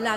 La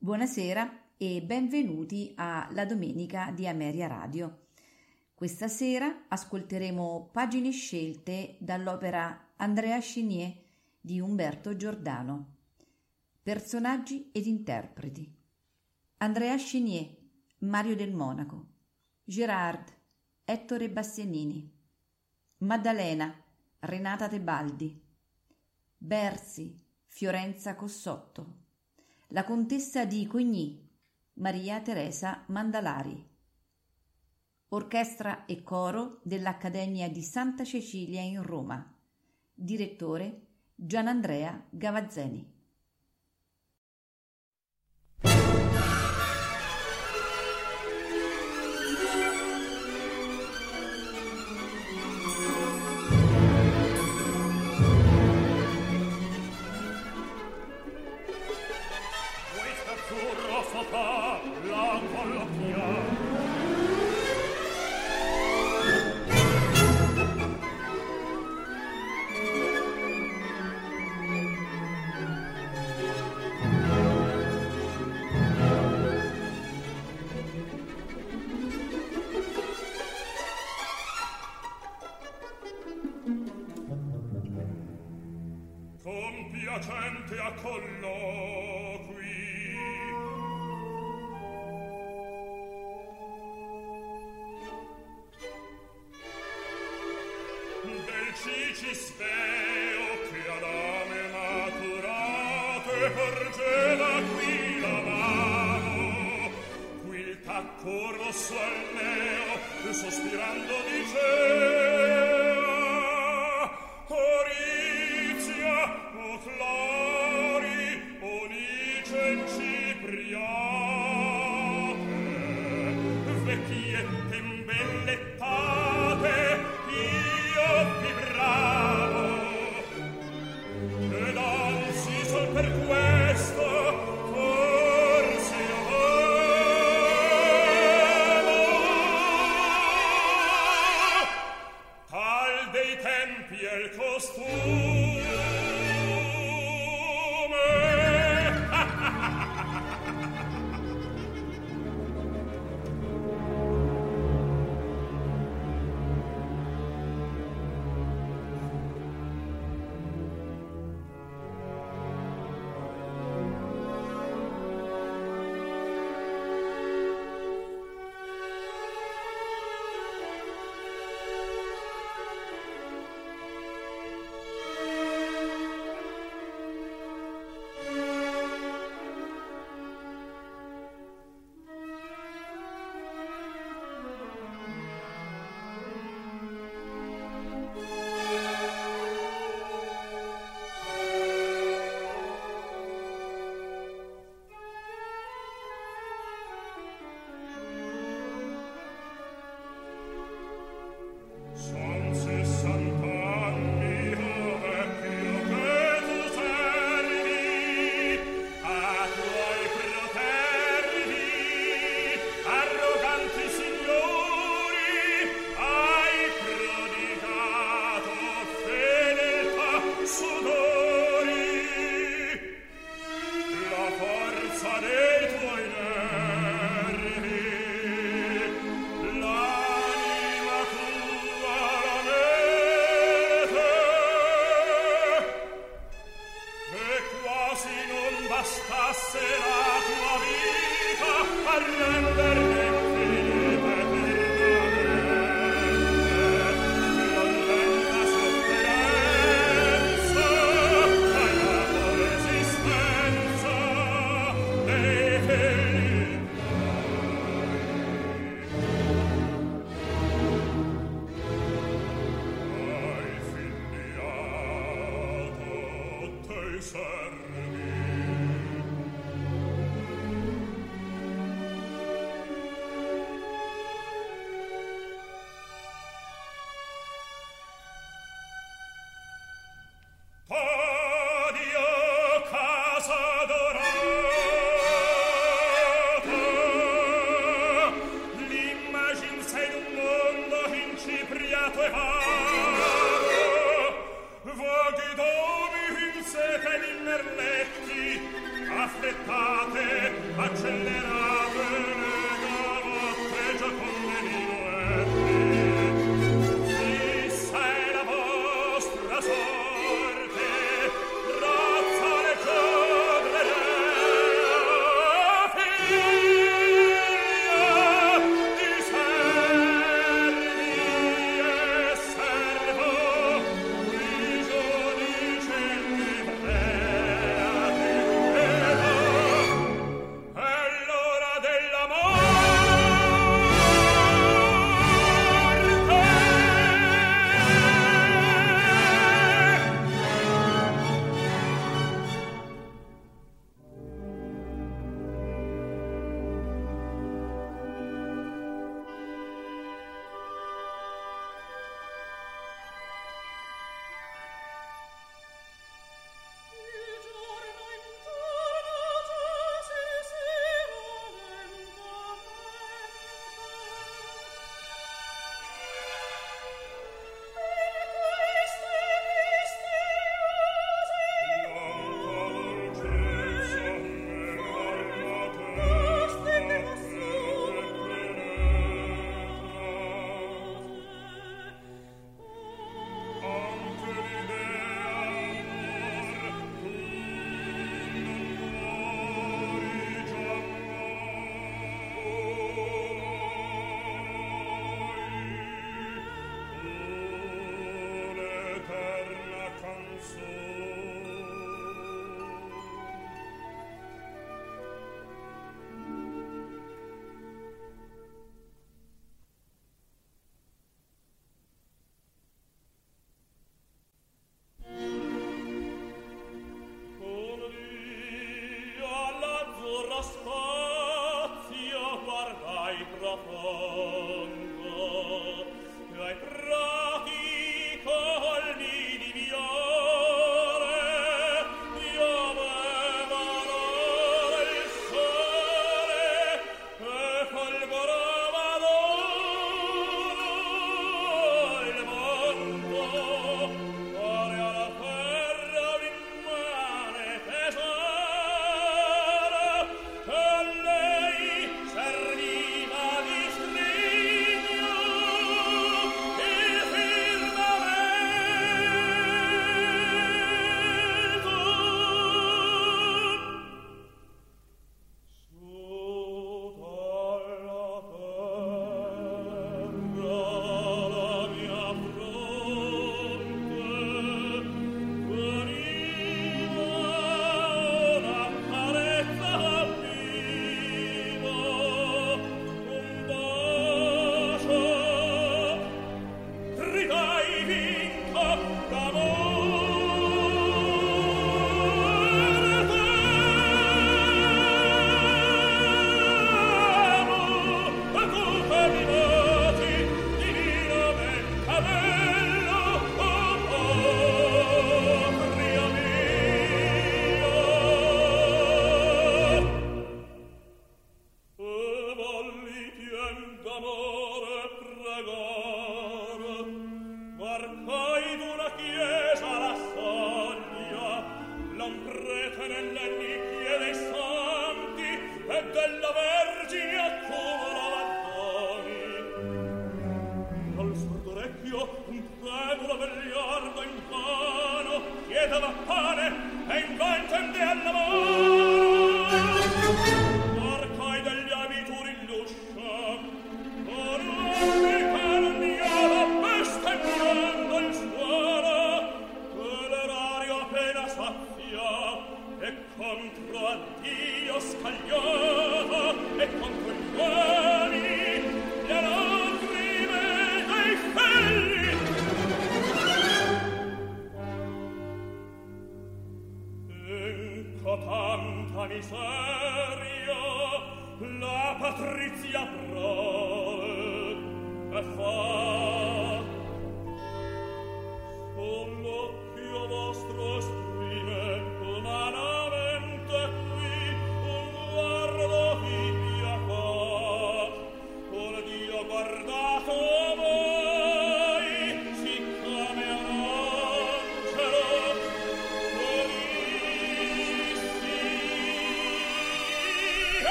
Buonasera e benvenuti a La Domenica di Ameria Radio. Questa sera ascolteremo pagine scelte dall'opera Andrea Chenier di Umberto Giordano. Personaggi ed interpreti: Andrea Chenier, Mario del Monaco; Gerard, Ettore Bastianini; Maddalena, Renata Tebaldi; Bersi, Fiorenza Cossotto; la contessa di Coigny, Maria Teresa Mandalari. Orchestra e coro dell'Accademia di Santa Cecilia in Roma. Direttore Gianandrea Gavazzeni. Compiacente a colloqui del cicispeo che ad ame maturate porgeva qui la mano, qui il tacco rosso al neo sospirando diceva: Orizia, Flori, onicen cipriate, vecchiette imbellettate, io vibravo, ed anzi sol per questo forse avevo tal dei tempi e il costume.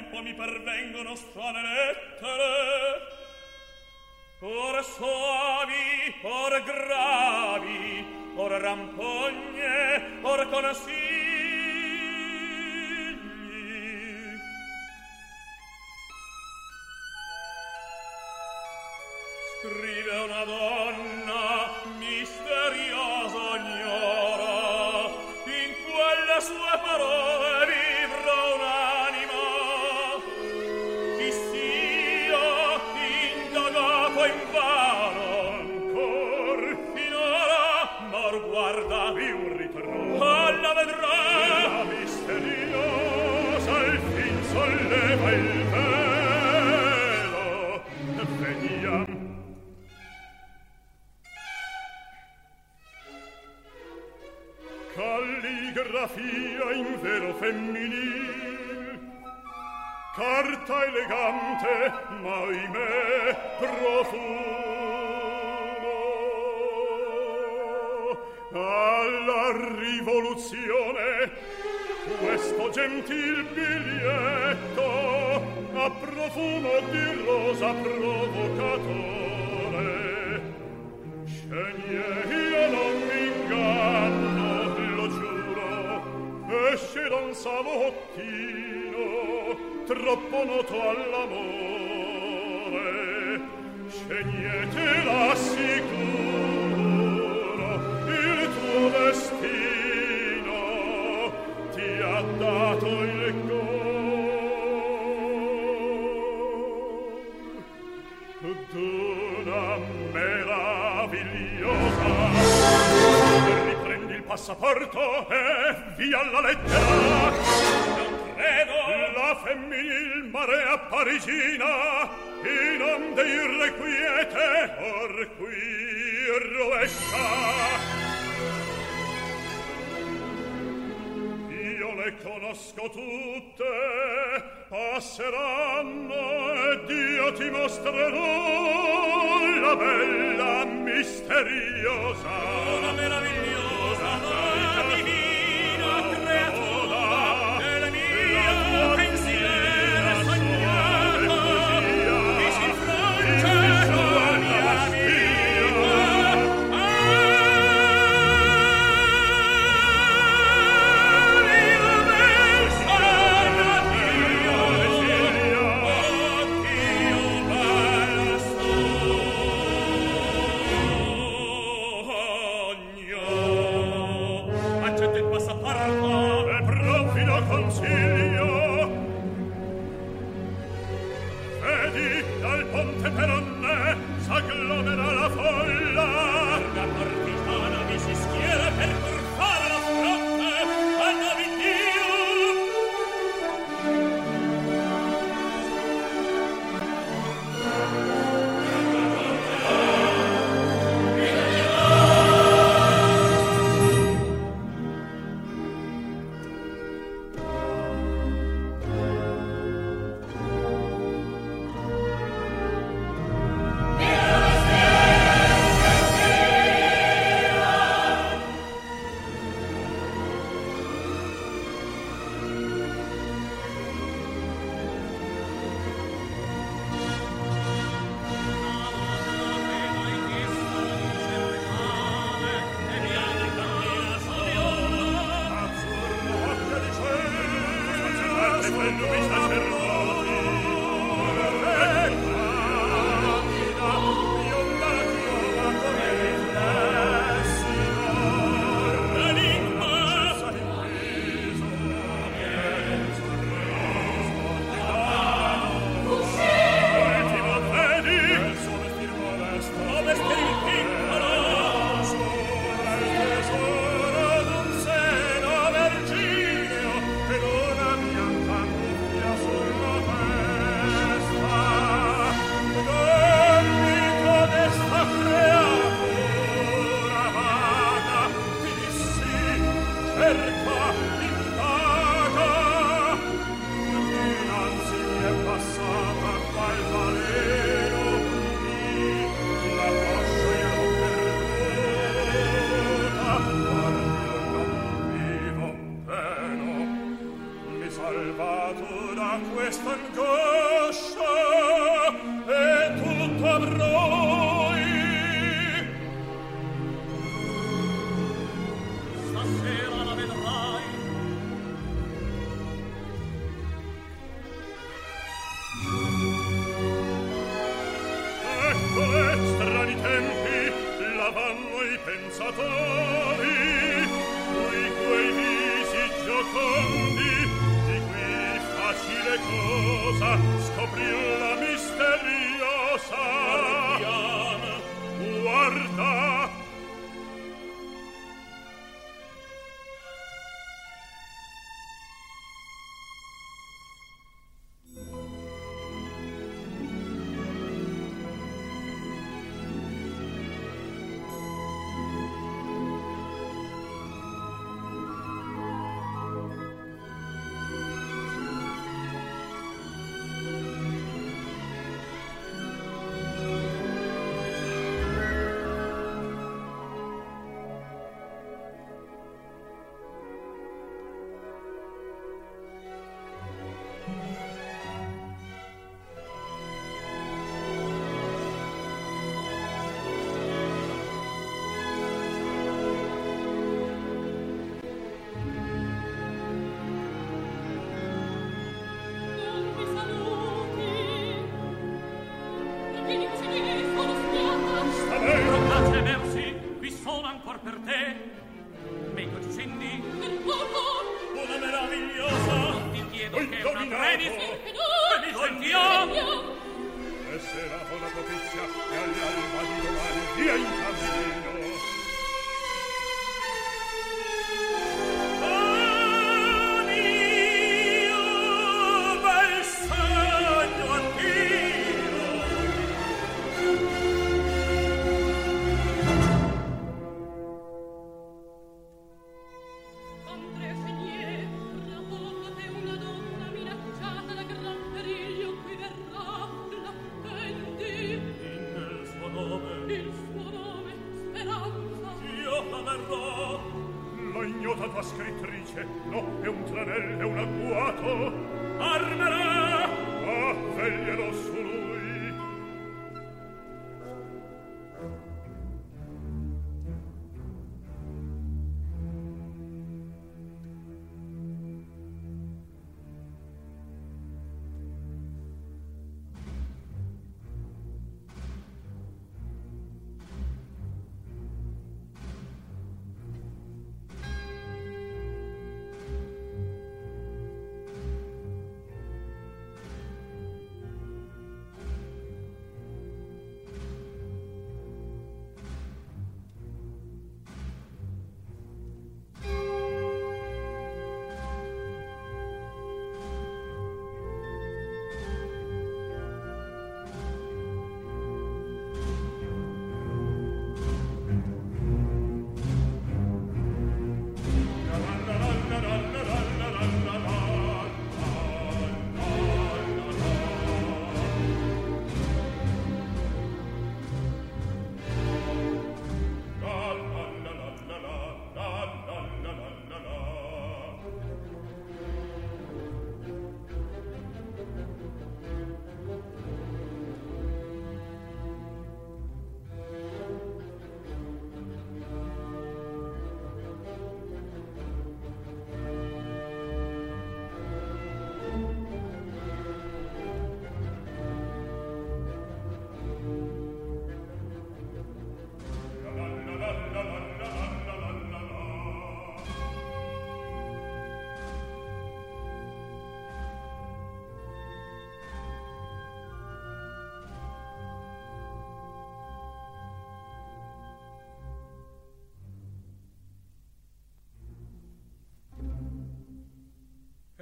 tempo mi pervengono strane lettere, or soavi, or gravi, or rampogne, or consigli. Scrive una donna misteriosa ignora, in quelle sue parole vivrò un'anima, chi sia indagato in vano ancor finora, ma guardavi un ritorno alla vedrà misteriosa, il fin solleva il velo e veniam. Calligrafia in velo femminil, carta elegante, ma ahimè profumo. Alla rivoluzione questo gentil biglietto a profumo di rosa provocatore, Chenier, io non mi inganno, esce da un salottino troppo noto all'amore. Chenier, te l'assicuro, il tuo destino ti ha dato il cor d'una meravigliosa. Riprendi il passaporto e via alla lettera. Non credo. La femminil marea parigina in onde irrequiete or qui rovescia. Io le conosco tutte, passeranno e Dio ti mostrerò la bella misteriosa, la meravigliosa, la divina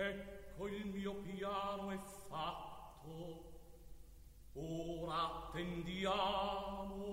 Ecco il mio piano è fatto, ora attendiamo.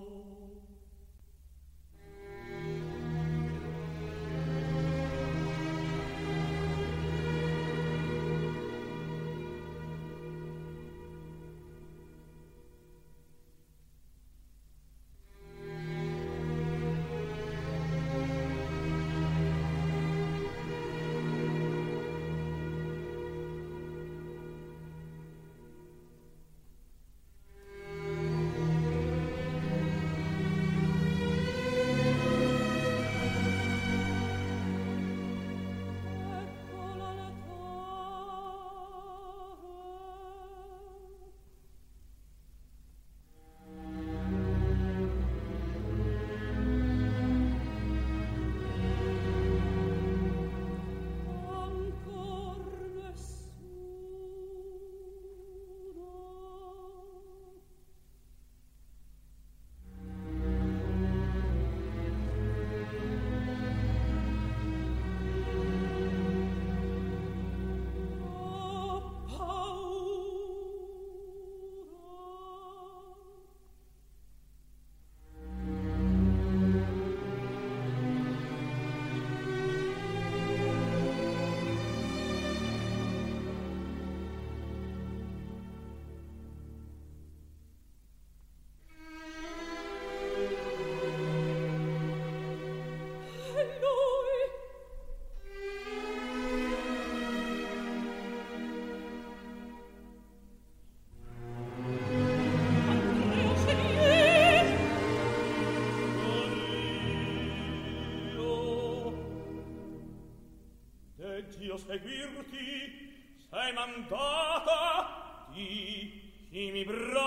io seguirti sei mandata di chi mi brama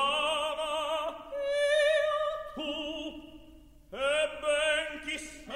io tu e ben chi sei.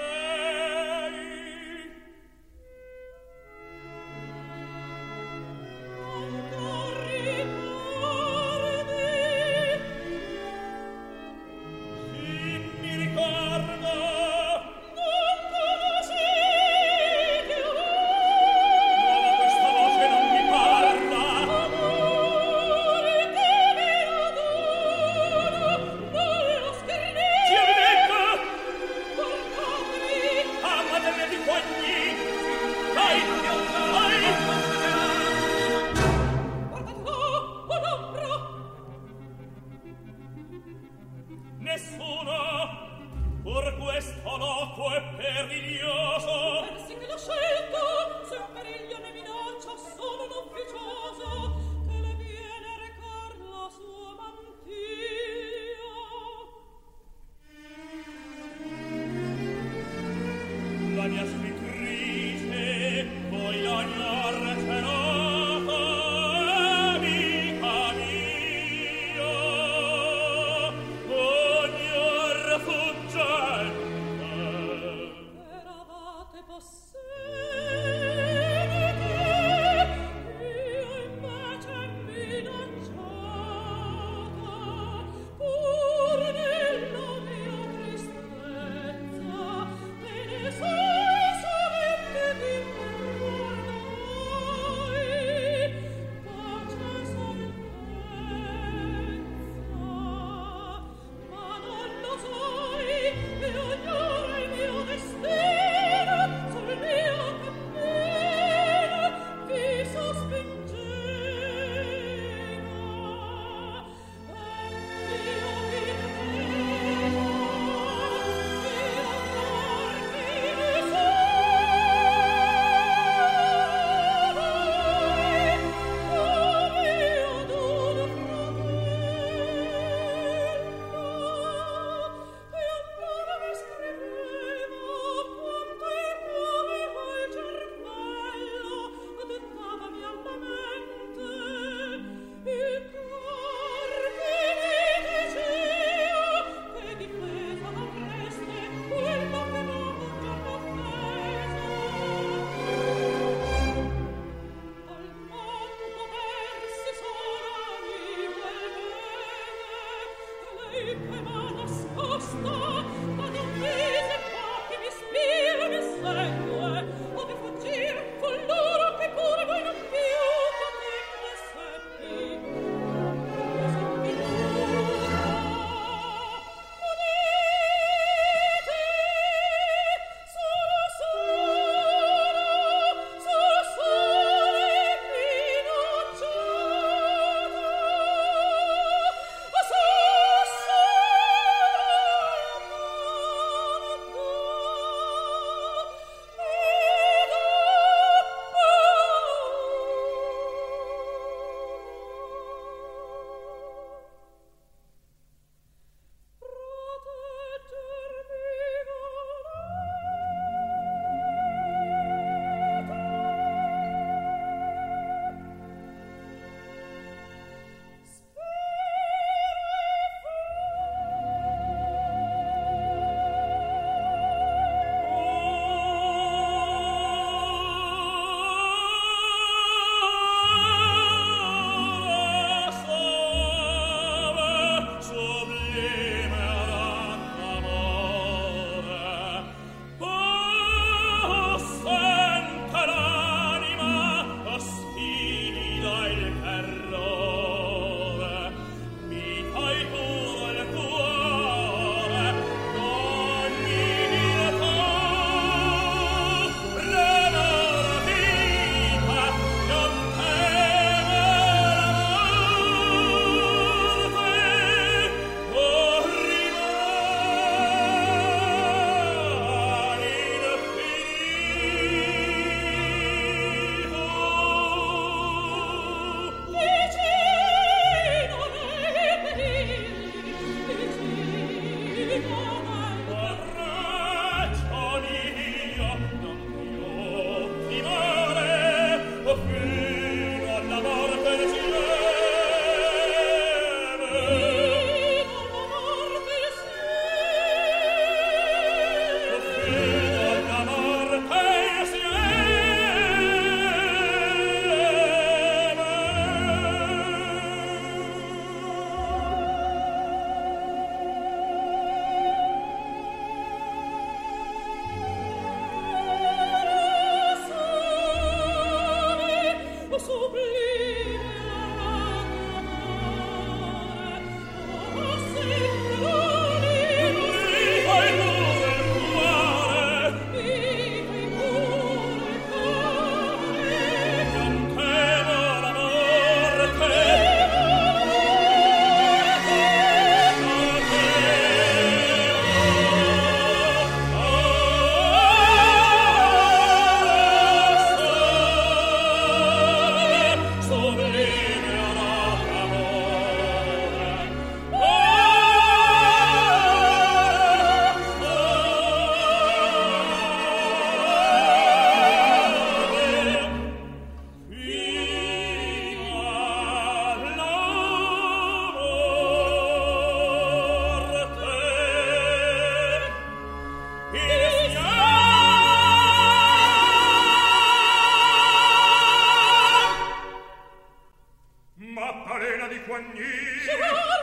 Maddalena di Quagni. Signor!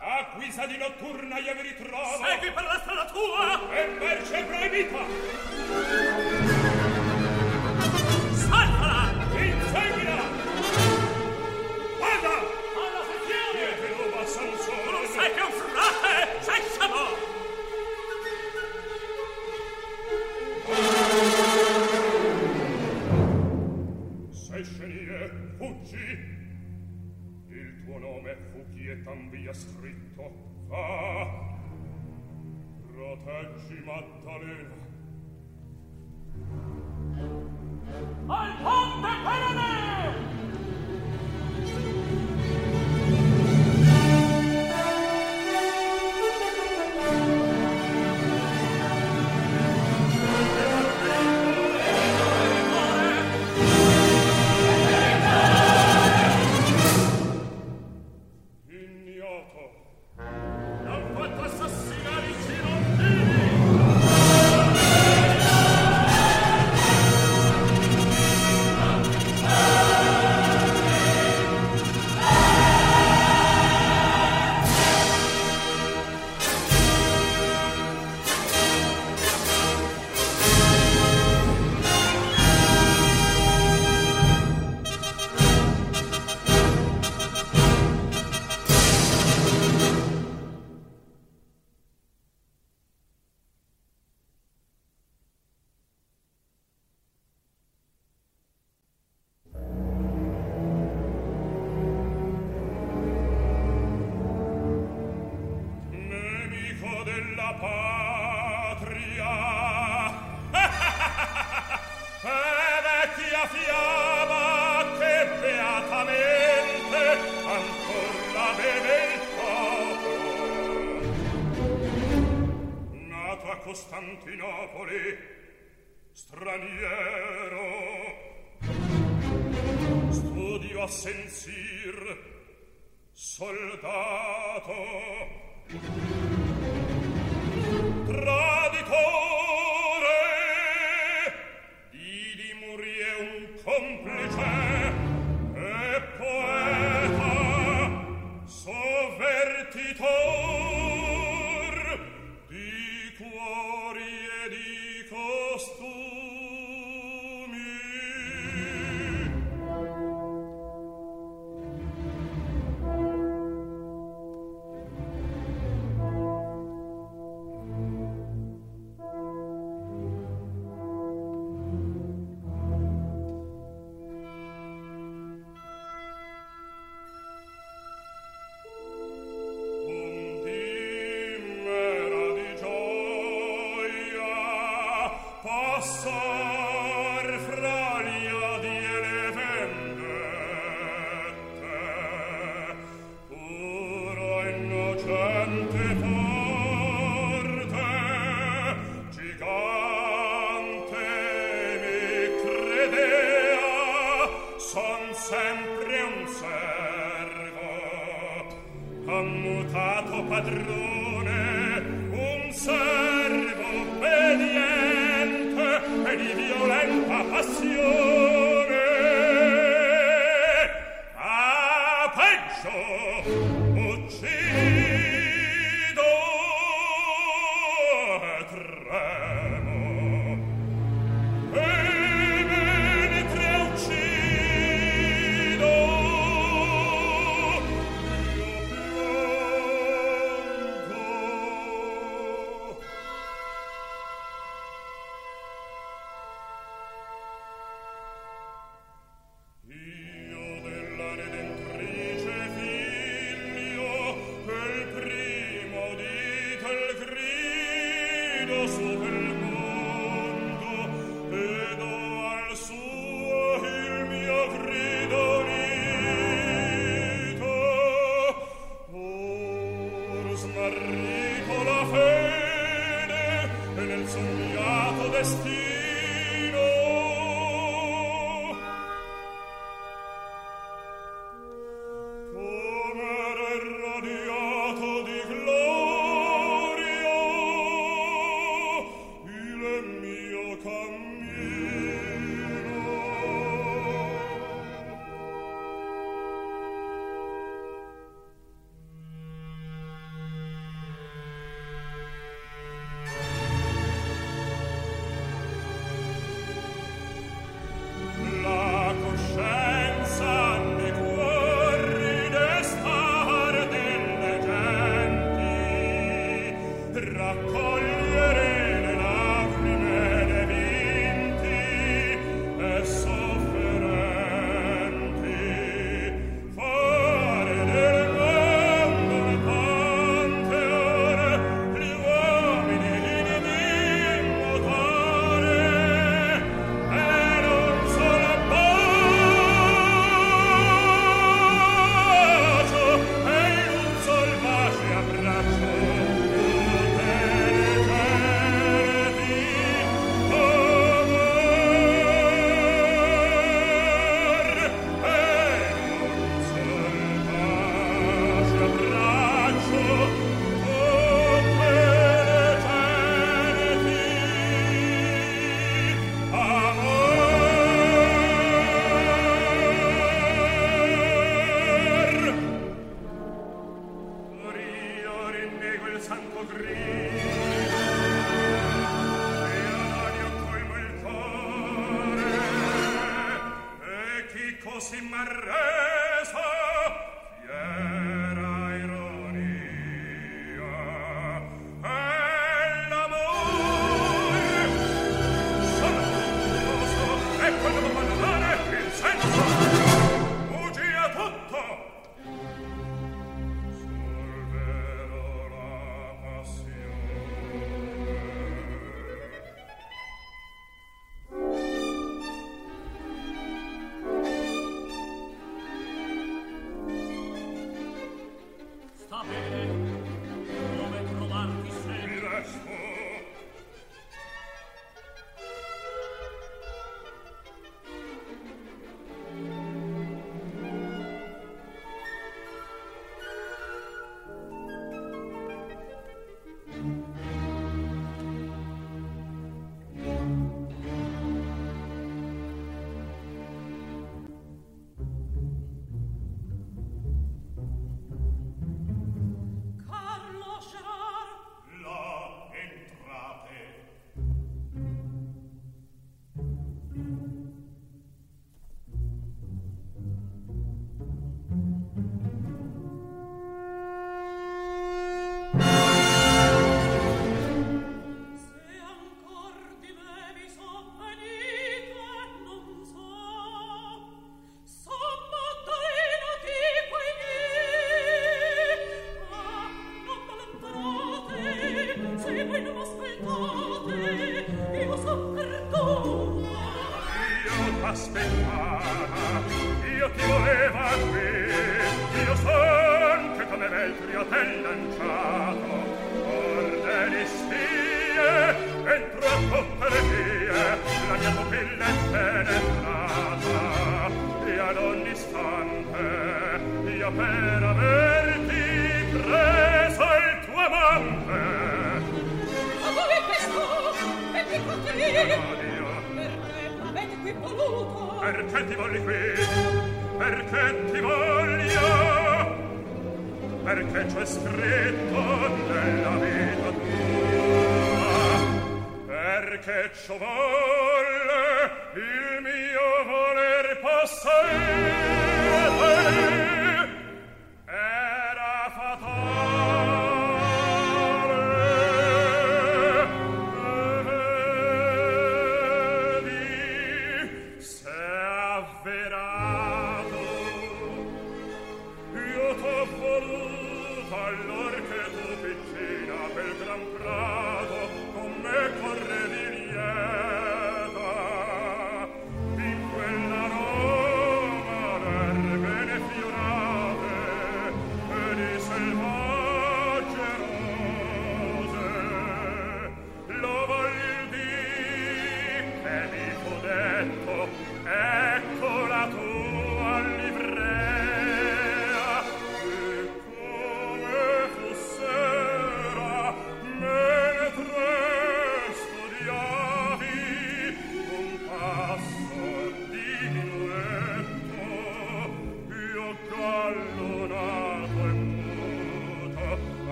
A guisa di notturna io vi ritrovo. Segui per la strada tua! E merce proibita! Saltala! Inseguila! Vada! Alla sezione! Niente roba, Sansone! Tu non sei che un frate! Sei sciamo! Se Chenier, fuggi! Il tuo nome fu chietam via scritto. Va! Proteggi Maddalena! Al ponte Costantinopoli, straniero, studio a sensir, soldato, traditore, di Limurie un complice e poeta, sovvertitore.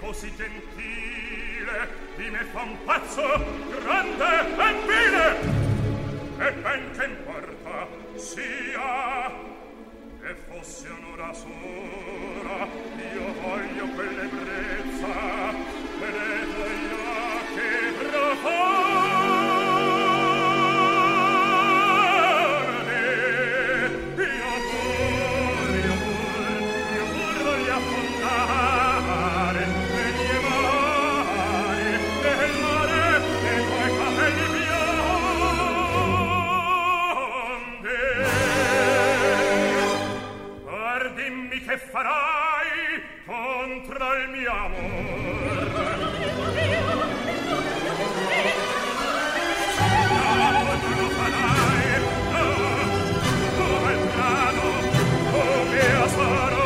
Così gentile, di me fa un pazzo grande e vile, e ben che importa sia, e fosse un'ora sola, io voglio quell'ebbrezza, e le gioia che profonde, io voglio affondare. Che farai contro il mio amor? No, tu lo farai, no, come il grano, come a sarai.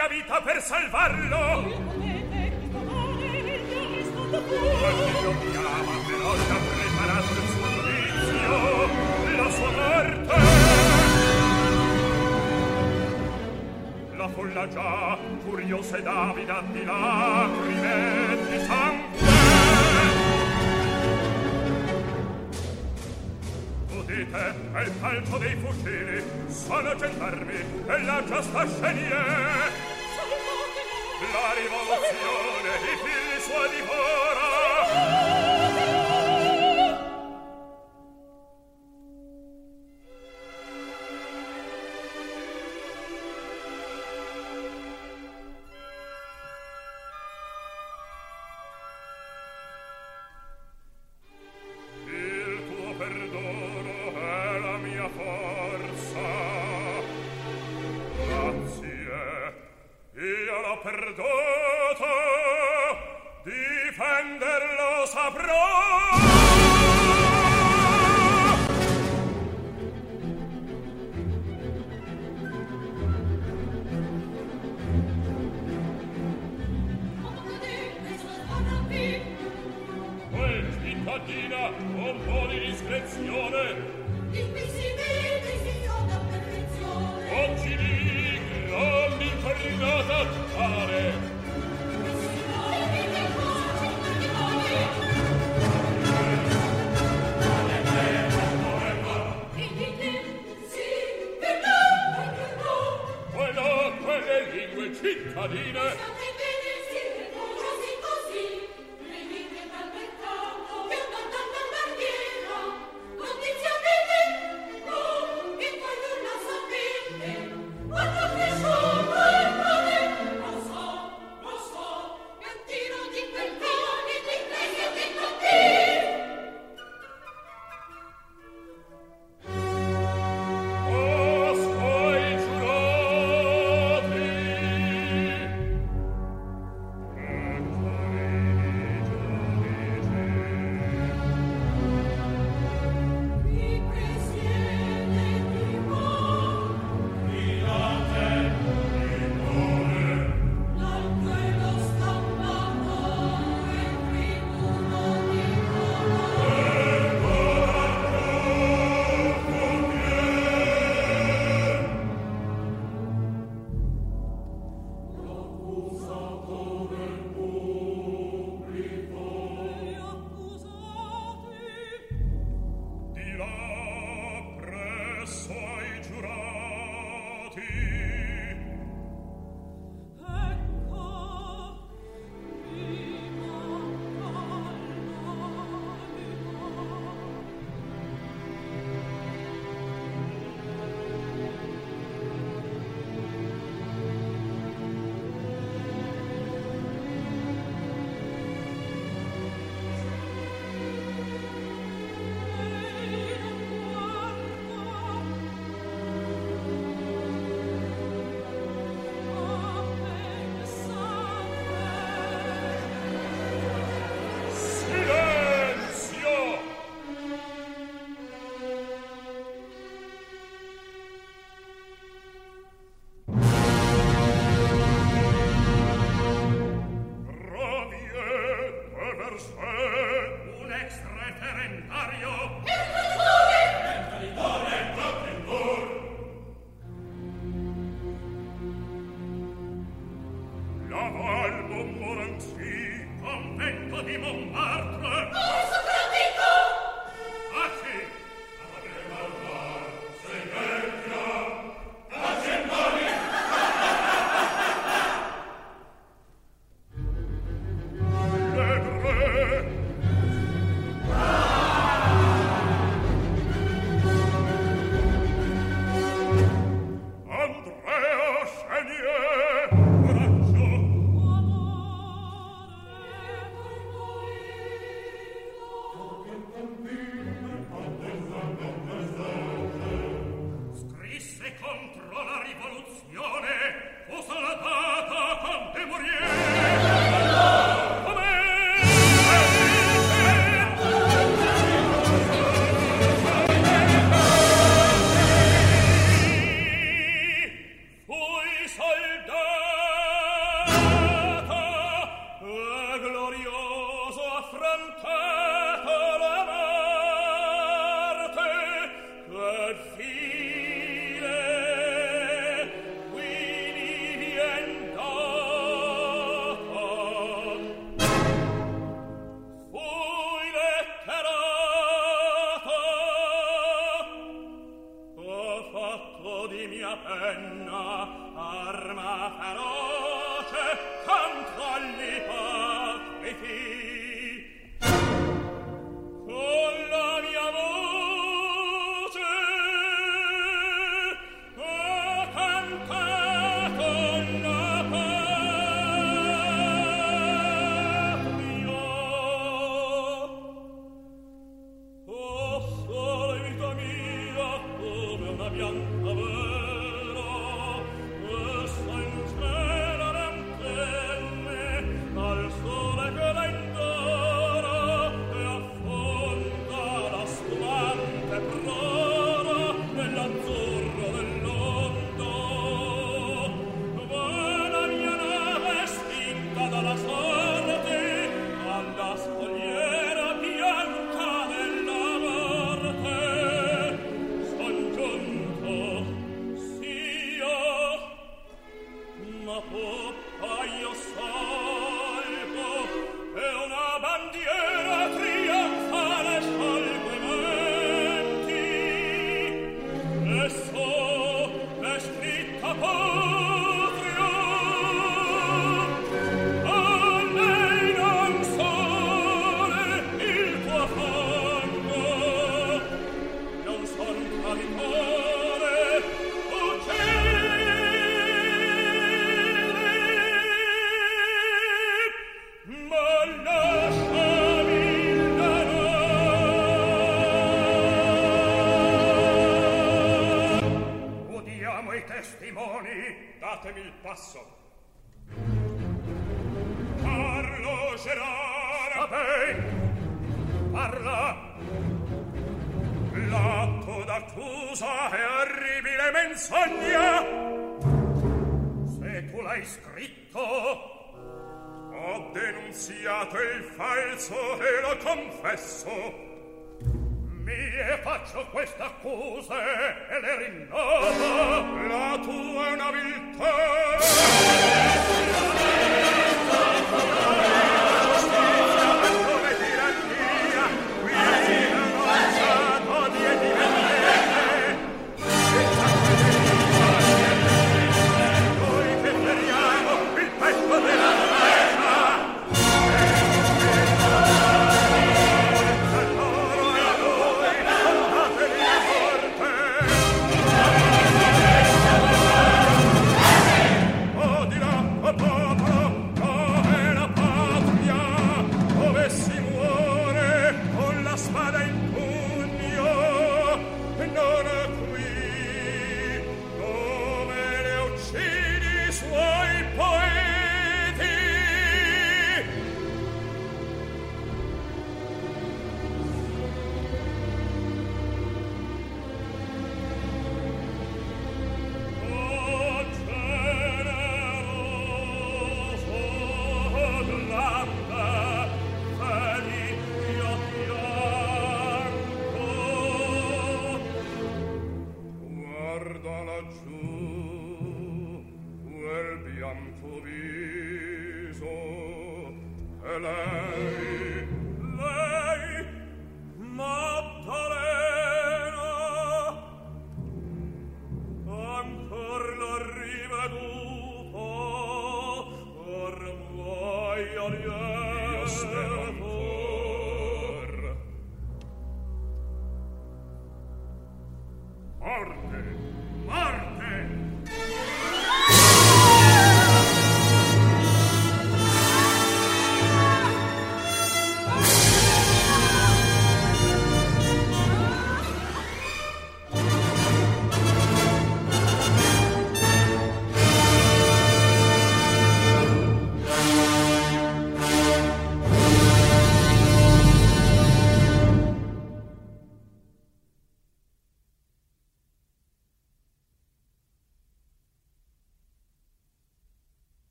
mia vita per salvarlo. Dio mi ama, però già preparato il suo giudizio, la sua morte. La folla già curiosa e davida di lacrime e di sangue. Udite, è il calcio dei fucili, sono gendarmi e la giusta Chenier. La rivoluzione i figli sua divora. Il tuo perdono perduto, difenderlo saprò. Quel cittadina, un po' di discrezione. Invisibile, decisione a perfezione. Oggi lì, grande incorrinata fare. Cittadine,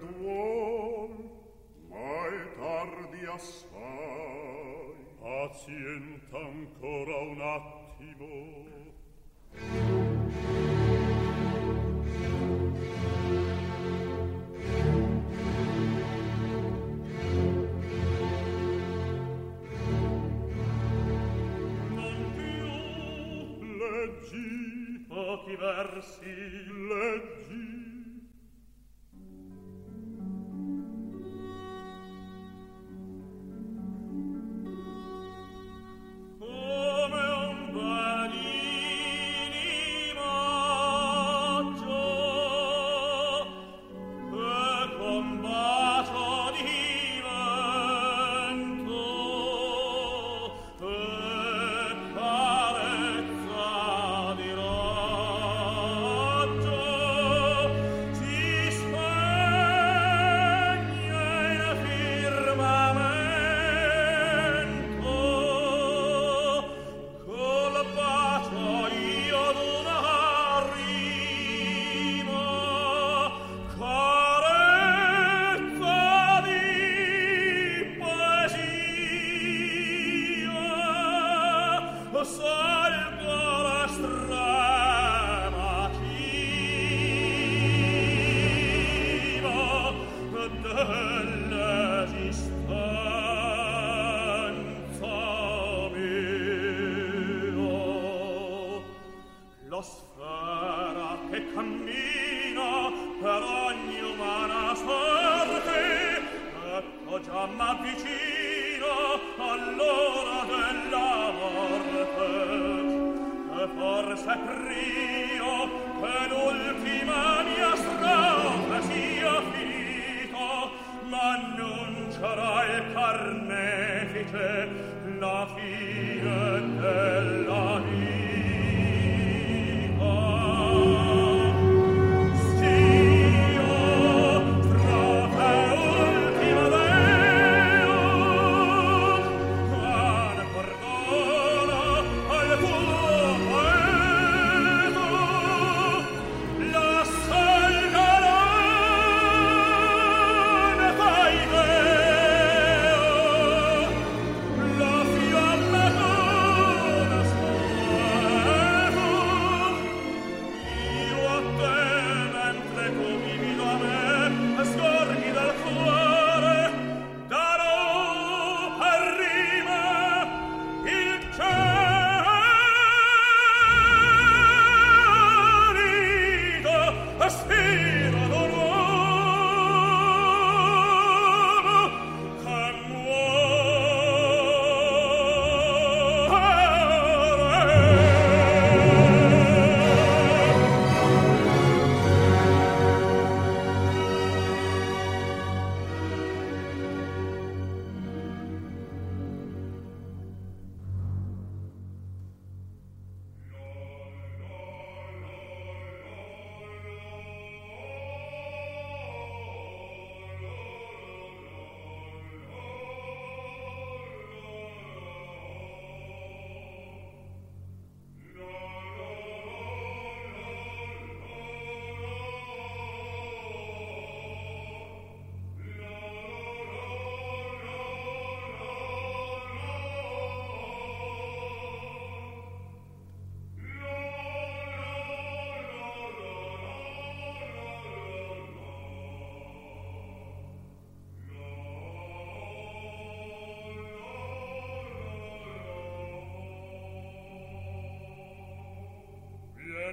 duol, mai tardi assai. Pazienta ancora un attimo. Pochi versi leggi. Come un panini maggio che con bacio divento e carezza di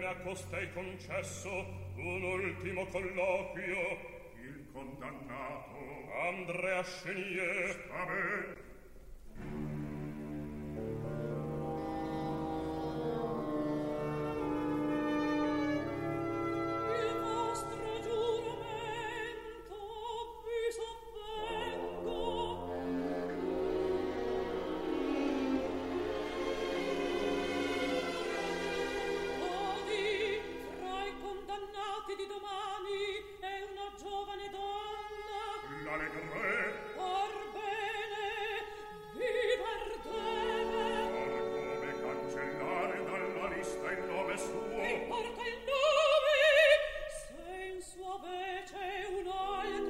A costei concesso un ultimo colloquio. Il condannato Andrea Chenier sta bene. Importa il nome, se in sua vece un olio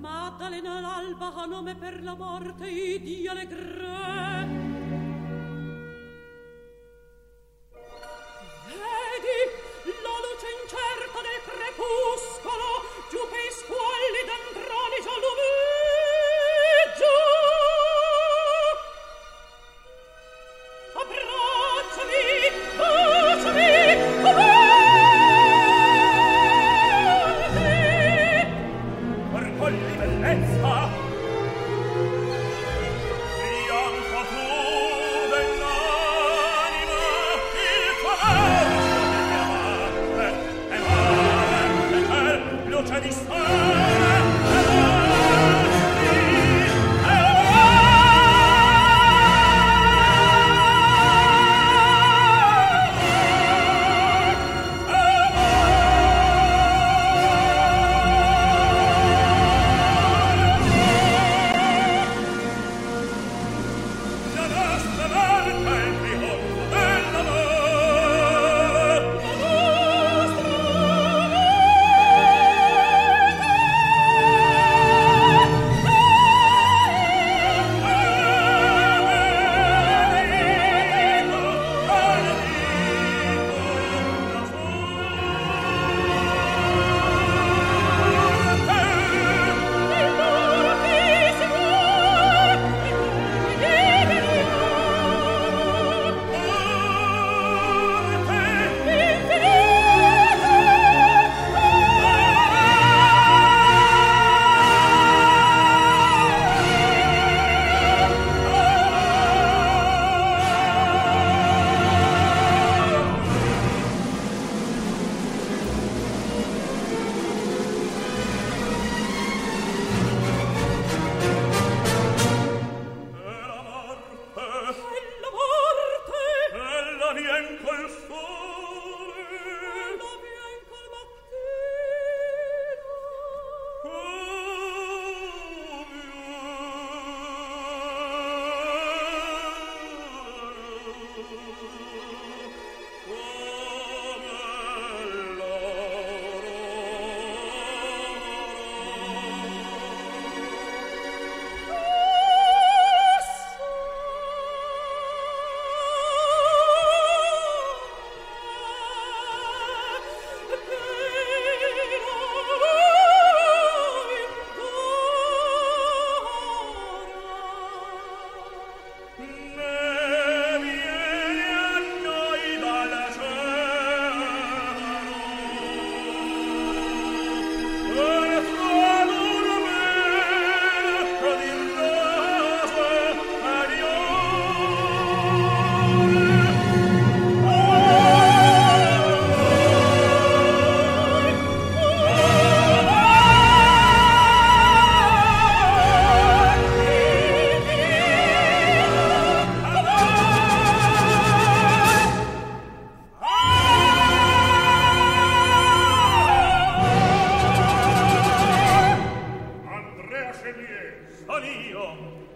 Maddalena all'alba a nome per la morte i di allegre. Vedi la luce incerta del crepuscolo giù per i squalli d'androni già lumeggia. Abbracciami, baciami, bellezza, bianco tu.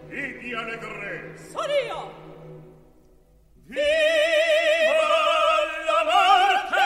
e di allegre. Sono io! Viva la morte!